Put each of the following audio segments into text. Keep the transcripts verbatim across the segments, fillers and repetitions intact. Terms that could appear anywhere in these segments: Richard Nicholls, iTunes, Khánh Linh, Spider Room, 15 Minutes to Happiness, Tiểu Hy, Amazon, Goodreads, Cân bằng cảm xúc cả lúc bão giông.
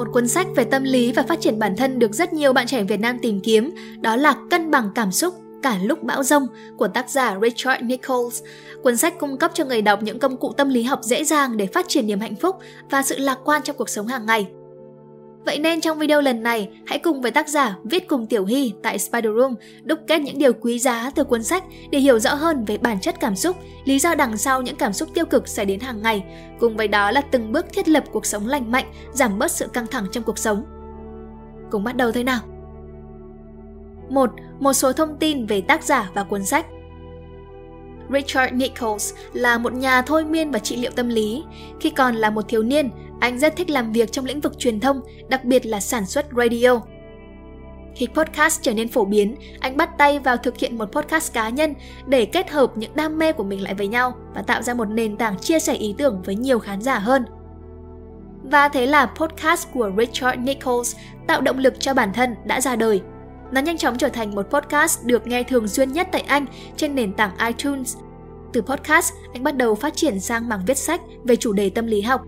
một cuốn sách về tâm lý và phát triển bản thân được rất nhiều bạn trẻ Việt Nam tìm kiếm, đó là Cân bằng cảm xúc cả lúc bão giông của tác giả Richard Nicholls. Cuốn sách cung cấp cho người đọc những công cụ tâm lý học dễ dàng để phát triển niềm hạnh phúc và sự lạc quan trong cuộc sống hàng ngày. Vậy nên trong video lần này, hãy cùng với tác giả viết cùng Tiểu Hy tại Spider Room đúc kết những điều quý giá từ cuốn sách để hiểu rõ hơn về bản chất cảm xúc, lý do đằng sau những cảm xúc tiêu cực xảy đến hàng ngày, cùng với đó là từng bước thiết lập cuộc sống lành mạnh, giảm bớt sự căng thẳng trong cuộc sống. Cùng bắt đầu thôi nào! một. Một số thông tin về tác giả và cuốn sách. Richard Nicholls là một nhà thôi miên và trị liệu tâm lý. Khi còn là một thiếu niên, anh rất thích làm việc trong lĩnh vực truyền thông, đặc biệt là sản xuất radio. Khi podcast trở nên phổ biến, anh bắt tay vào thực hiện một podcast cá nhân để kết hợp những đam mê của mình lại với nhau và tạo ra một nền tảng chia sẻ ý tưởng với nhiều khán giả hơn. Và thế là podcast của Richard Nicholls tạo động lực cho bản thân đã ra đời. Nó nhanh chóng trở thành một podcast được nghe thường xuyên nhất tại Anh trên nền tảng iTunes. Từ podcast, anh bắt đầu phát triển sang mảng viết sách về chủ đề tâm lý học.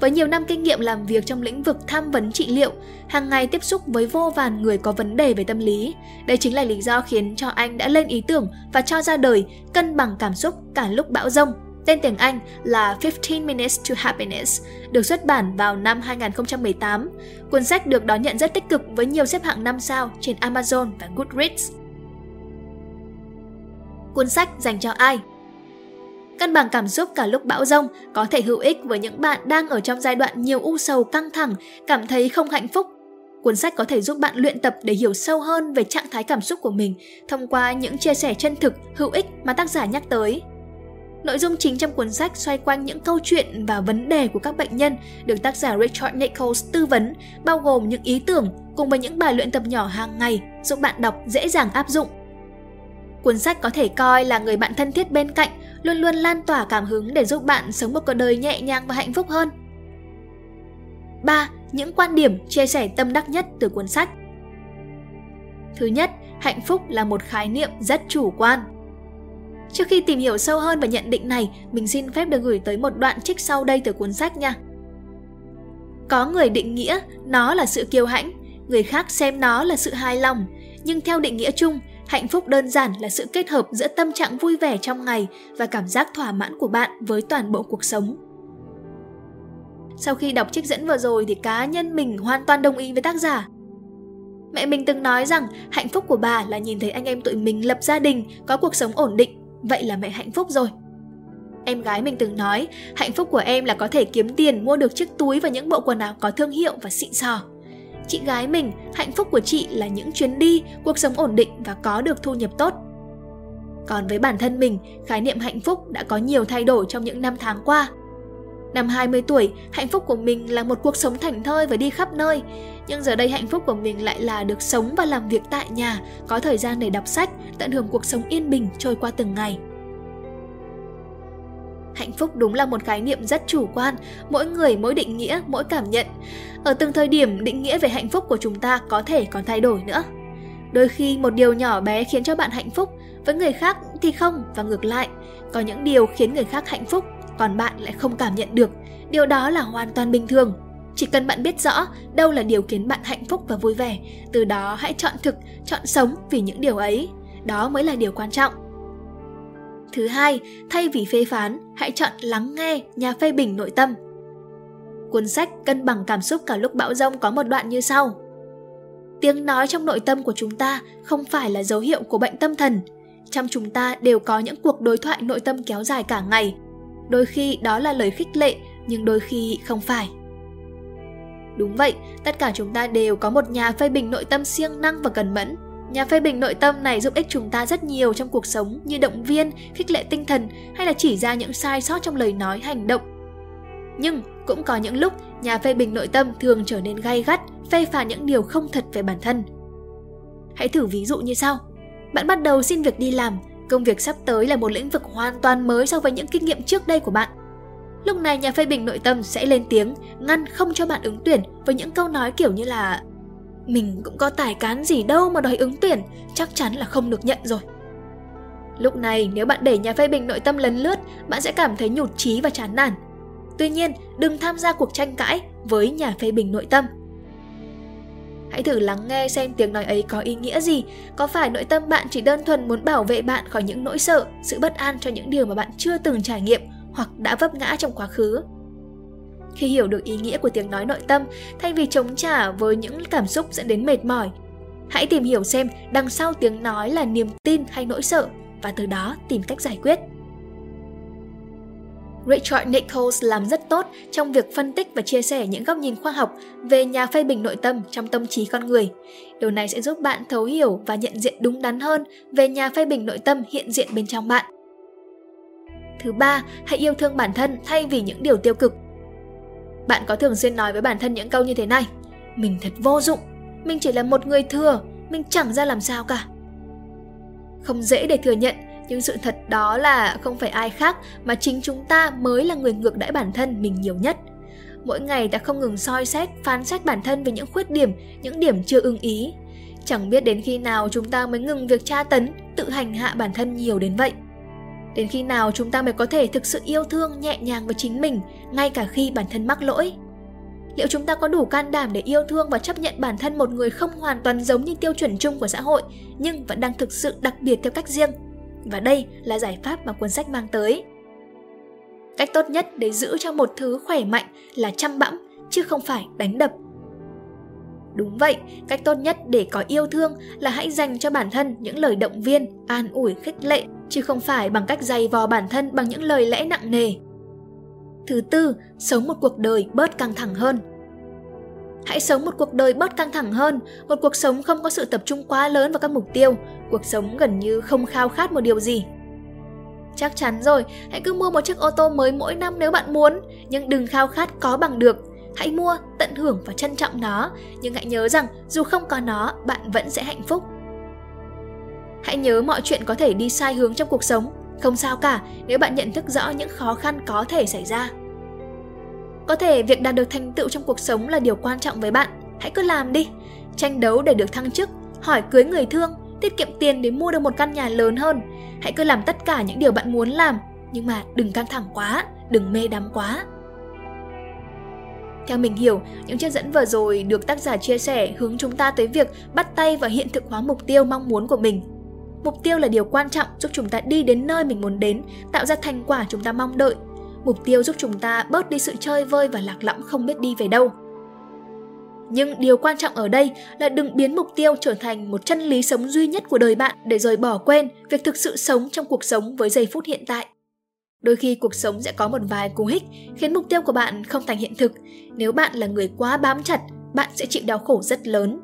Với nhiều năm kinh nghiệm làm việc trong lĩnh vực tham vấn trị liệu, hàng ngày tiếp xúc với vô vàn người có vấn đề về tâm lý. Đây chính là lý do khiến cho anh đã lên ý tưởng và cho ra đời Cân bằng cảm xúc cả lúc bão giông, tên tiếng Anh là fifteen minutes to Happiness, được xuất bản vào năm hai không một tám. Cuốn sách được đón nhận rất tích cực với nhiều xếp hạng năm sao trên Amazon và Goodreads. Cuốn sách dành cho ai? Cân bằng cảm xúc cả lúc bão giông có thể hữu ích với những bạn đang ở trong giai đoạn nhiều u sầu, căng thẳng, cảm thấy không hạnh phúc. Cuốn sách có thể giúp bạn luyện tập để hiểu sâu hơn về trạng thái cảm xúc của mình thông qua những chia sẻ chân thực, hữu ích mà tác giả nhắc tới. Nội dung chính trong cuốn sách xoay quanh những câu chuyện và vấn đề của các bệnh nhân được tác giả Richard Nicholls tư vấn, bao gồm những ý tưởng cùng với những bài luyện tập nhỏ hàng ngày giúp bạn đọc dễ dàng áp dụng. Cuốn sách có thể coi là người bạn thân thiết bên cạnh, luôn luôn lan tỏa cảm hứng để giúp bạn sống một cuộc đời nhẹ nhàng và hạnh phúc hơn. ba. Những quan điểm chia sẻ tâm đắc nhất từ cuốn sách. Thứ nhất, hạnh phúc là một khái niệm rất chủ quan. Trước khi tìm hiểu sâu hơn về nhận định này, mình xin phép được gửi tới một đoạn trích sau đây từ cuốn sách nha. Có người định nghĩa nó là sự kiêu hãnh, người khác xem nó là sự hài lòng, nhưng theo định nghĩa chung, hạnh phúc đơn giản là sự kết hợp giữa tâm trạng vui vẻ trong ngày và cảm giác thỏa mãn của bạn với toàn bộ cuộc sống. Sau khi đọc trích dẫn vừa rồi thì cá nhân mình hoàn toàn đồng ý với tác giả. Mẹ mình từng nói rằng hạnh phúc của bà là nhìn thấy anh em tụi mình lập gia đình, có cuộc sống ổn định. Vậy là mẹ hạnh phúc rồi. Em gái mình từng nói, hạnh phúc của em là có thể kiếm tiền mua được chiếc túi và những bộ quần áo có thương hiệu và xịn sò. Chị gái mình, hạnh phúc của chị là những chuyến đi, cuộc sống ổn định và có được thu nhập tốt. Còn với bản thân mình, khái niệm hạnh phúc đã có nhiều thay đổi trong những năm tháng qua. Năm hai mươi tuổi, hạnh phúc của mình là một cuộc sống thảnh thơi và đi khắp nơi. Nhưng giờ đây hạnh phúc của mình lại là được sống và làm việc tại nhà, có thời gian để đọc sách, tận hưởng cuộc sống yên bình trôi qua từng ngày. Hạnh phúc đúng là một khái niệm rất chủ quan, mỗi người mỗi định nghĩa, mỗi cảm nhận. Ở từng thời điểm, định nghĩa về hạnh phúc của chúng ta có thể còn thay đổi nữa. Đôi khi một điều nhỏ bé khiến cho bạn hạnh phúc, với người khác thì không và ngược lại. Có những điều khiến người khác hạnh phúc, còn bạn lại không cảm nhận được. Điều đó là hoàn toàn bình thường. Chỉ cần bạn biết rõ đâu là điều khiến bạn hạnh phúc và vui vẻ, từ đó hãy chọn thực, chọn sống vì những điều ấy. Đó mới là điều quan trọng. Thứ hai, thay vì phê phán, hãy chọn lắng nghe nhà phê bình nội tâm. Cuốn sách Cân bằng cảm xúc cả lúc bão giông có một đoạn như sau. Tiếng nói trong nội tâm của chúng ta không phải là dấu hiệu của bệnh tâm thần. Trong chúng ta đều có những cuộc đối thoại nội tâm kéo dài cả ngày. Đôi khi đó là lời khích lệ, nhưng đôi khi không phải. Đúng vậy, tất cả chúng ta đều có một nhà phê bình nội tâm siêng năng và cần mẫn. Nhà phê bình nội tâm này giúp ích chúng ta rất nhiều trong cuộc sống như động viên, khích lệ tinh thần hay là chỉ ra những sai sót trong lời nói, hành động. Nhưng cũng có những lúc nhà phê bình nội tâm thường trở nên gay gắt, phê phán những điều không thật về bản thân. Hãy thử ví dụ như sau. Bạn bắt đầu xin việc đi làm, công việc sắp tới là một lĩnh vực hoàn toàn mới so với những kinh nghiệm trước đây của bạn. Lúc này nhà phê bình nội tâm sẽ lên tiếng, ngăn không cho bạn ứng tuyển với những câu nói kiểu như là mình cũng có tài cán gì đâu mà đòi ứng tuyển, chắc chắn là không được nhận rồi. Lúc này nếu bạn để nhà phê bình nội tâm lấn lướt, bạn sẽ cảm thấy nhụt chí và chán nản. Tuy nhiên, đừng tham gia cuộc tranh cãi với nhà phê bình nội tâm. Hãy thử lắng nghe xem tiếng nói ấy có ý nghĩa gì, có phải nội tâm bạn chỉ đơn thuần muốn bảo vệ bạn khỏi những nỗi sợ, sự bất an cho những điều mà bạn chưa từng trải nghiệm hoặc đã vấp ngã trong quá khứ. Khi hiểu được ý nghĩa của tiếng nói nội tâm, thay vì chống trả với những cảm xúc dẫn đến mệt mỏi, hãy tìm hiểu xem đằng sau tiếng nói là niềm tin hay nỗi sợ và từ đó tìm cách giải quyết. Richard Nicholls làm rất tốt trong việc phân tích và chia sẻ những góc nhìn khoa học về nhà phê bình nội tâm trong tâm trí con người. Điều này sẽ giúp bạn thấu hiểu và nhận diện đúng đắn hơn về nhà phê bình nội tâm hiện diện bên trong bạn. Thứ ba, hãy yêu thương bản thân thay vì những điều tiêu cực. Bạn có thường xuyên nói với bản thân những câu như thế này: mình thật vô dụng, mình chỉ là một người thừa, mình chẳng ra làm sao cả. Không dễ để thừa nhận, nhưng sự thật đó là không phải ai khác mà chính chúng ta mới là người ngược đãi bản thân mình nhiều nhất. Mỗi ngày ta không ngừng soi xét, phán xét bản thân về những khuyết điểm, những điểm chưa ưng ý. Chẳng biết đến khi nào chúng ta mới ngừng việc tra tấn, tự hành hạ bản thân nhiều đến vậy. Đến khi nào chúng ta mới có thể thực sự yêu thương nhẹ nhàng với chính mình, ngay cả khi bản thân mắc lỗi? Liệu chúng ta có đủ can đảm để yêu thương và chấp nhận bản thân một người không hoàn toàn giống như tiêu chuẩn chung của xã hội, nhưng vẫn đang thực sự đặc biệt theo cách riêng? Và đây là giải pháp mà cuốn sách mang tới. Cách tốt nhất để giữ cho một thứ khỏe mạnh là chăm bẵm, chứ không phải đánh đập. Đúng vậy, cách tốt nhất để có yêu thương là hãy dành cho bản thân những lời động viên, an ủi, khích lệ, chứ không phải bằng cách giày vò bản thân bằng những lời lẽ nặng nề. Thứ tư, sống một cuộc đời bớt căng thẳng hơn. Hãy sống một cuộc đời bớt căng thẳng hơn, một cuộc sống không có sự tập trung quá lớn vào các mục tiêu, cuộc sống gần như không khao khát một điều gì. Chắc chắn rồi, hãy cứ mua một chiếc ô tô mới mỗi năm nếu bạn muốn, nhưng đừng khao khát có bằng được. Hãy mua, tận hưởng và trân trọng nó, nhưng hãy nhớ rằng dù không có nó, bạn vẫn sẽ hạnh phúc. Hãy nhớ mọi chuyện có thể đi sai hướng trong cuộc sống, không sao cả nếu bạn nhận thức rõ những khó khăn có thể xảy ra. Có thể việc đạt được thành tựu trong cuộc sống là điều quan trọng với bạn, hãy cứ làm đi. Tranh đấu để được thăng chức, hỏi cưới người thương, tiết kiệm tiền để mua được một căn nhà lớn hơn. Hãy cứ làm tất cả những điều bạn muốn làm, nhưng mà đừng căng thẳng quá, đừng mê đắm quá. Theo mình hiểu, những chiếc dẫn vừa rồi được tác giả chia sẻ hướng chúng ta tới việc bắt tay vào hiện thực hóa mục tiêu mong muốn của mình. Mục tiêu là điều quan trọng giúp chúng ta đi đến nơi mình muốn đến, tạo ra thành quả chúng ta mong đợi. Mục tiêu giúp chúng ta bớt đi sự chơi vơi và lạc lõng không biết đi về đâu. Nhưng điều quan trọng ở đây là đừng biến mục tiêu trở thành một chân lý sống duy nhất của đời bạn để rồi bỏ quên việc thực sự sống trong cuộc sống với giây phút hiện tại. Đôi khi cuộc sống sẽ có một vài cú hích khiến mục tiêu của bạn không thành hiện thực. Nếu bạn là người quá bám chặt, bạn sẽ chịu đau khổ rất lớn.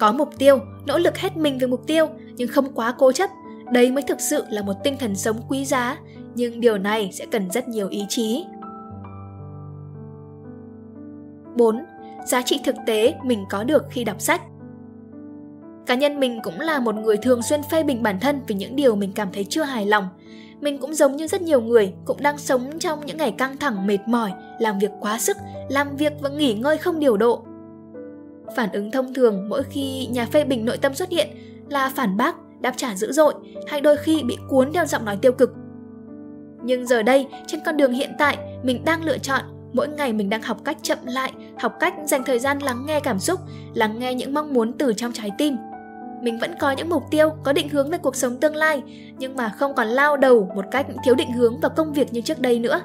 Có mục tiêu, nỗ lực hết mình về mục tiêu, nhưng không quá cố chấp. Đấy mới thực sự là một tinh thần sống quý giá, nhưng điều này sẽ cần rất nhiều ý chí. bốn. Giá trị thực tế mình có được khi đọc sách. Cá nhân mình cũng là một người thường xuyên phê bình bản thân vì những điều mình cảm thấy chưa hài lòng. Mình cũng giống như rất nhiều người, cũng đang sống trong những ngày căng thẳng, mệt mỏi, làm việc quá sức, làm việc và nghỉ ngơi không điều độ. Phản ứng thông thường mỗi khi nhà phê bình nội tâm xuất hiện là phản bác, đáp trả dữ dội, hay đôi khi bị cuốn theo giọng nói tiêu cực. Nhưng giờ đây, trên con đường hiện tại, mình đang lựa chọn. Mỗi ngày mình đang học cách chậm lại, học cách dành thời gian lắng nghe cảm xúc, lắng nghe những mong muốn từ trong trái tim. Mình vẫn có những mục tiêu, có định hướng về cuộc sống tương lai, nhưng mà không còn lao đầu một cách thiếu định hướng vào công việc như trước đây nữa.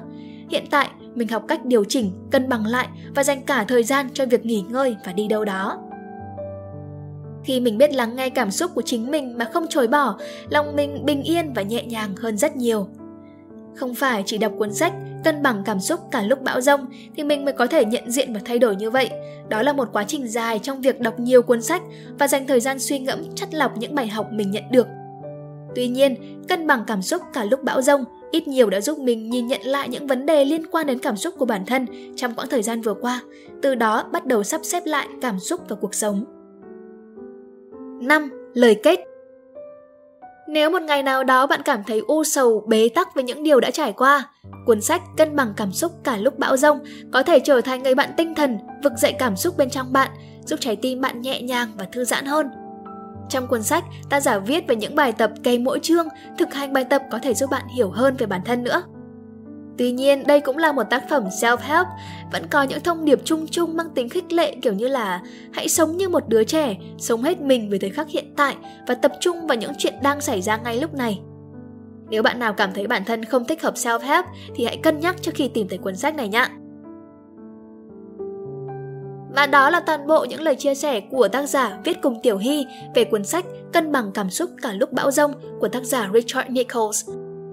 Hiện tại, mình học cách điều chỉnh, cân bằng lại và dành cả thời gian cho việc nghỉ ngơi và đi đâu đó. Khi mình biết lắng nghe cảm xúc của chính mình mà không chối bỏ, lòng mình bình yên và nhẹ nhàng hơn rất nhiều. Không phải chỉ đọc cuốn sách Cân bằng cảm xúc cả lúc bão giông thì mình mới có thể nhận diện và thay đổi như vậy. Đó là một quá trình dài trong việc đọc nhiều cuốn sách và dành thời gian suy ngẫm, chắt lọc những bài học mình nhận được. Tuy nhiên, Cân bằng cảm xúc cả lúc bão giông ít nhiều đã giúp mình nhìn nhận lại những vấn đề liên quan đến cảm xúc của bản thân trong quãng thời gian vừa qua, từ đó bắt đầu sắp xếp lại cảm xúc và cuộc sống. năm. Lời kết. Nếu một ngày nào đó bạn cảm thấy u sầu, bế tắc với những điều đã trải qua, cuốn sách Cân bằng cảm xúc cả lúc bão giông có thể trở thành người bạn tinh thần, vực dậy cảm xúc bên trong bạn, giúp trái tim bạn nhẹ nhàng và thư giãn hơn. Trong cuốn sách, tác giả viết về những bài tập kèm mỗi chương, thực hành bài tập có thể giúp bạn hiểu hơn về bản thân nữa. Tuy nhiên, đây cũng là một tác phẩm self-help, vẫn có những thông điệp chung chung mang tính khích lệ kiểu như là hãy sống như một đứa trẻ, sống hết mình với thời khắc hiện tại và tập trung vào những chuyện đang xảy ra ngay lúc này. Nếu bạn nào cảm thấy bản thân không thích hợp self-help thì hãy cân nhắc trước khi tìm tới cuốn sách này nhé. Và đó là toàn bộ những lời chia sẻ của tác giả viết cùng Tiểu Hy về cuốn sách Cân bằng cảm xúc cả lúc bão giông của tác giả Richard Nicholls.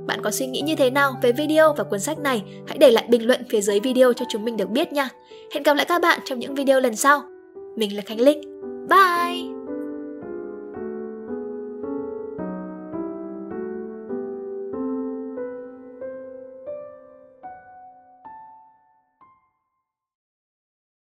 Bạn có suy nghĩ như thế nào về video và cuốn sách này? Hãy để lại bình luận phía dưới video cho chúng mình được biết nha. Hẹn gặp lại các bạn trong những video lần sau. Mình là Khánh Linh. Bye!